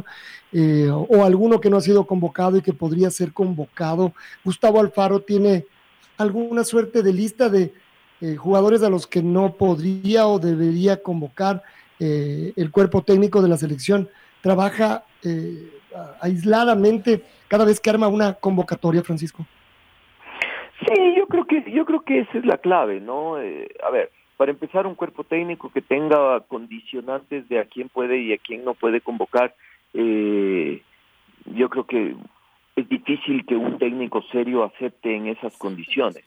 eh, o, o alguno que no ha sido convocado y que podría ser convocado? ¿Gustavo Alfaro tiene alguna suerte de lista de eh, jugadores a los que no podría o debería convocar? Eh, el cuerpo técnico de la selección trabaja eh, aisladamente cada vez que arma una convocatoria, Francisco. Sí, yo creo que yo creo que esa es la clave, ¿no? Eh, a ver, para empezar, un cuerpo técnico que tenga condicionantes de a quién puede y a quién no puede convocar, eh, yo creo que es difícil que un técnico serio acepte en esas condiciones.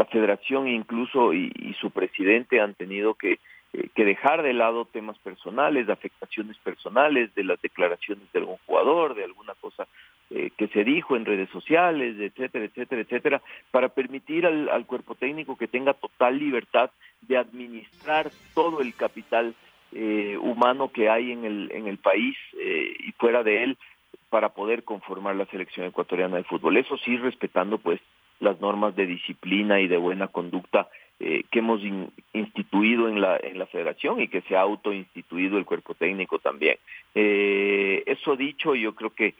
La Federación incluso y, y su presidente han tenido que eh, que dejar de lado temas personales, de afectaciones personales, de las declaraciones de algún jugador, de alguna cosa eh, que se dijo en redes sociales, etcétera, etcétera, etcétera, para permitir al, al cuerpo técnico que tenga total libertad de administrar todo el capital eh, humano que hay en el, en el país eh, y fuera de él, para poder conformar la Selección Ecuatoriana de Fútbol. Eso sí, respetando pues las normas de disciplina y de buena conducta eh, que hemos in, instituido en la en la federación y que se ha autoinstituido el cuerpo técnico también. Eh, eso dicho, yo creo que eh,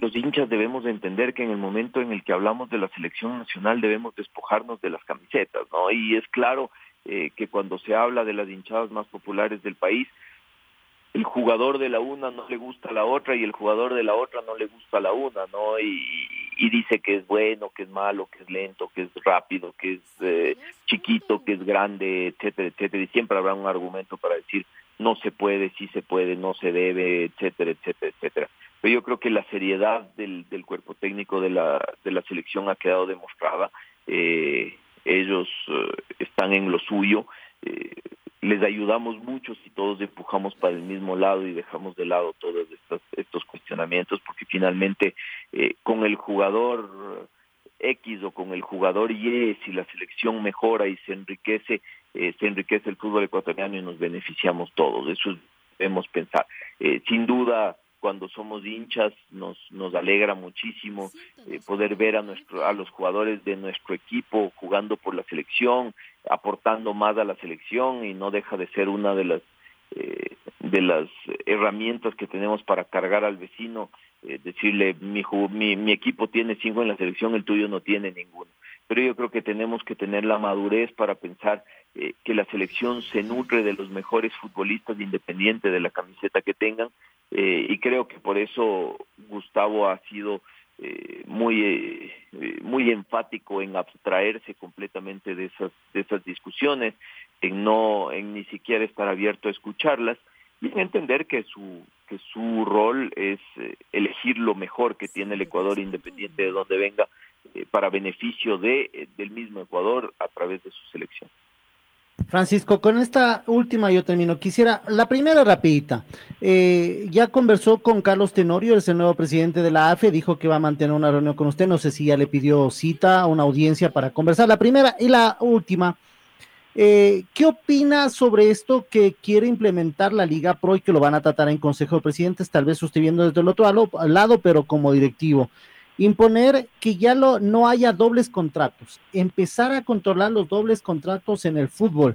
los hinchas debemos de entender que en el momento en el que hablamos de la selección nacional debemos despojarnos de las camisetas, ¿no? Y es claro eh, que cuando se habla de las hinchadas más populares del país, el jugador de la una no le gusta a la otra y el jugador de la otra no le gusta a la una, ¿no? Y, y dice que es bueno, que es malo, que es lento, que es rápido, que es eh, chiquito, que es grande, etcétera, etcétera. Y siempre habrá un argumento para decir no se puede, sí se puede, no se debe, etcétera, etcétera, etcétera. Pero yo creo que la seriedad del, del cuerpo técnico de la, de la selección ha quedado demostrada. Eh, ellos eh, están en lo suyo. Eh, les ayudamos mucho si todos empujamos para el mismo lado y dejamos de lado todos estos, estos cuestionamientos, porque finalmente eh, con el jugador X o con el jugador Y, si la selección mejora y se enriquece, eh, se enriquece el fútbol ecuatoriano y nos beneficiamos todos. Eso debemos pensar. Eh, sin duda, cuando somos hinchas nos nos alegra muchísimo eh, poder ver a nuestro a los jugadores de nuestro equipo jugando por la selección, aportando más a la selección, y no deja de ser una de las eh, de las herramientas que tenemos para cargar al vecino, eh, decirle mi, mi mi equipo tiene cinco en la selección, el tuyo no tiene ninguno. Pero yo creo que tenemos que tener la madurez para pensar eh, que la selección se nutre de los mejores futbolistas independiente de la camiseta que tengan. Eh, y creo que por eso Gustavo ha sido eh, muy eh, muy enfático en abstraerse completamente de esas de esas discusiones, en no en ni siquiera estar abierto a escucharlas y en entender que su que su rol es eh, elegir lo mejor que tiene el Ecuador independiente de donde venga eh, para beneficio de eh, del mismo Ecuador a través de su selección. Francisco, con esta última yo termino. Quisiera, la primera rapidita, eh, ya conversó con Carlos Tenorio, el nuevo presidente de la A F E, dijo que va a mantener una reunión con usted, no sé si ya le pidió cita, una audiencia para conversar. La primera y la última, eh, ¿qué opina sobre esto que quiere implementar la Liga Pro y que lo van a tratar en Consejo de Presidentes, tal vez usted viendo desde el otro lado, pero como directivo? Imponer que ya lo, no haya dobles contratos, empezar a controlar los dobles contratos en el fútbol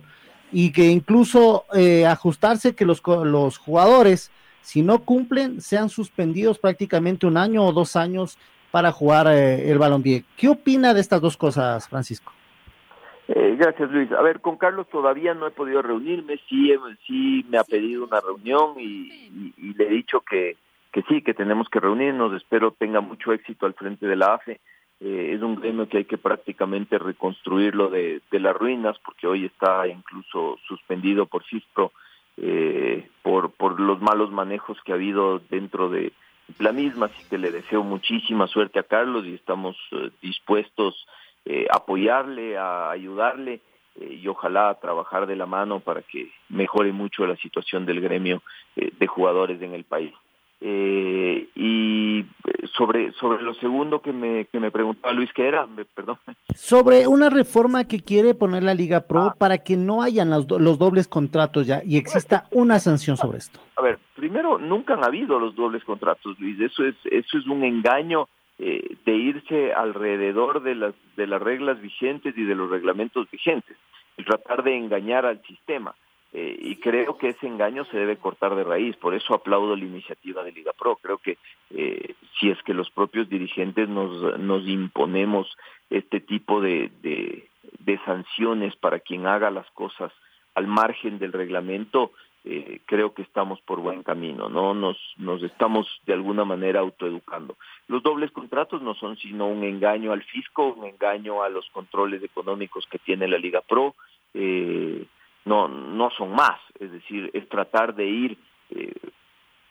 y que incluso eh, ajustarse que los, los jugadores, si no cumplen, sean suspendidos prácticamente un año o dos años para jugar eh, el balompié. ¿Qué opina de estas dos cosas, Francisco? Eh, gracias, Luis. A ver, con Carlos todavía no he podido reunirme, sí, sí me ha pedido una reunión y, y, y le he dicho que que sí, que tenemos que reunirnos, espero tenga mucho éxito al frente de la A F E. Eh, es un gremio que hay que prácticamente reconstruirlo de, de las ruinas, porque hoy está incluso suspendido por CISPRO eh, por, por los malos manejos que ha habido dentro de la misma, así que le deseo muchísima suerte a Carlos y estamos eh, dispuestos eh, a apoyarle, a ayudarle eh, y ojalá trabajar de la mano para que mejore mucho la situación del gremio eh, de jugadores en el país. Eh, y sobre sobre lo segundo que me que me preguntaba Luis, ¿qué era? Me, perdón. Sobre una reforma que quiere poner la Liga Pro ah. para que no hayan los, los dobles contratos ya y exista una sanción sobre esto. A ver, primero, nunca han habido los dobles contratos, Luis. Eso es eso es un engaño eh, de irse alrededor de las de las reglas vigentes y de los reglamentos vigentes, el tratar de engañar al sistema. Eh, y creo que ese engaño se debe cortar de raíz, por eso aplaudo la iniciativa de Liga Pro. Creo que eh, si es que los propios dirigentes nos nos imponemos este tipo de, de, de sanciones para quien haga las cosas al margen del reglamento, eh, creo que estamos por buen camino, ¿no? Nos, nos estamos de alguna manera autoeducando. Los dobles contratos no son sino un engaño al fisco, un engaño a los controles económicos que tiene la Liga Pro, eh, No, no son más, es decir, es tratar de ir eh,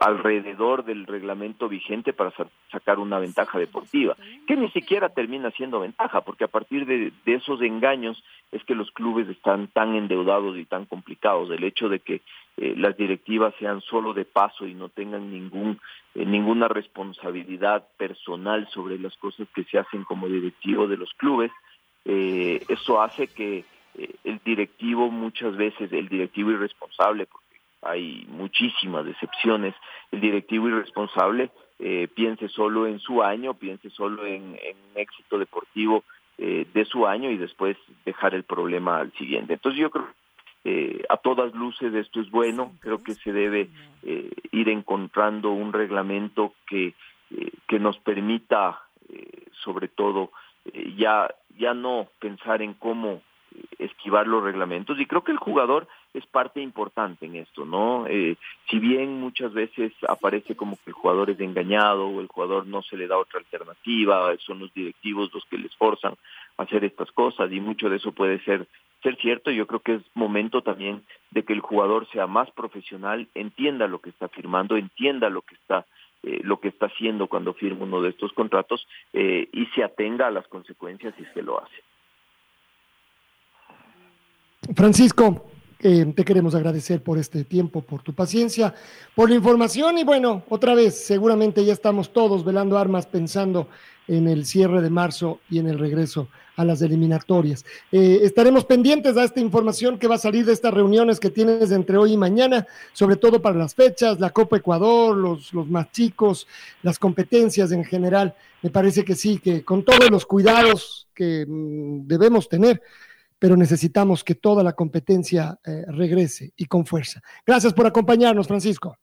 alrededor del reglamento vigente para sa- sacar una ventaja deportiva, que ni siquiera termina siendo ventaja, porque a partir de, de esos engaños es que los clubes están tan endeudados y tan complicados. El hecho de que eh, las directivas sean solo de paso y no tengan ningún eh, ninguna responsabilidad personal sobre las cosas que se hacen como directivo de los clubes, eh, eso hace que eh, el directivo muchas veces, el directivo irresponsable, hay muchísimas excepciones, el directivo irresponsable eh, piense solo en su año, piense solo en, en éxito deportivo eh, de su año y después dejar el problema al siguiente. Entonces yo creo que eh, a todas luces esto es bueno, creo que se debe eh, ir encontrando un reglamento que, eh, que nos permita eh, sobre todo eh, ya, ya no pensar en cómo esquivar los reglamentos, y creo que el jugador es parte importante en esto, ¿no? Eh, si bien muchas veces aparece como que el jugador es engañado o el jugador no se le da otra alternativa, son los directivos los que les forzan a hacer estas cosas y mucho de eso puede ser, ser cierto. Yo creo que es momento también de que el jugador sea más profesional, entienda lo que está firmando, entienda lo que está Eh, lo que está haciendo cuando firma uno de estos contratos eh, y se atenga a las consecuencias si es que lo hace. Francisco, eh, te queremos agradecer por este tiempo, por tu paciencia, por la información y bueno, otra vez, seguramente ya estamos todos velando armas pensando en el cierre de marzo y en el regreso a las eliminatorias. Eh, estaremos pendientes a esta información que va a salir de estas reuniones que tienes entre hoy y mañana, sobre todo para las fechas, la Copa Ecuador, los, los más chicos, las competencias en general. Me parece que sí, que con todos los cuidados que mm, debemos tener, pero necesitamos que toda la competencia eh, regrese y con fuerza. Gracias por acompañarnos, Francisco.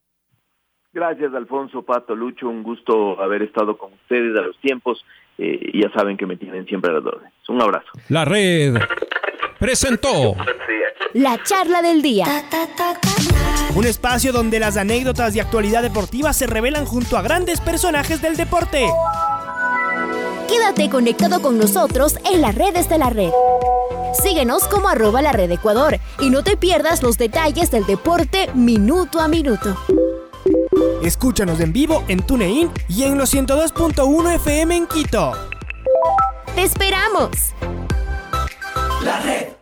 Gracias, Alfonso, Pato, Lucho, un gusto haber estado con ustedes a los tiempos eh, y ya saben que me tienen siempre a las órdenes. Un abrazo. La Red presentó La Charla del Día. Un espacio donde las anécdotas de actualidad deportiva se revelan junto a grandes personajes del deporte. Quédate conectado con nosotros en las redes de La Red. Síguenos como arroba la red Ecuador y no te pierdas los detalles del deporte minuto a minuto. Escúchanos en vivo en TuneIn y en los ciento dos punto uno F M en Quito. ¡Te esperamos! La Red.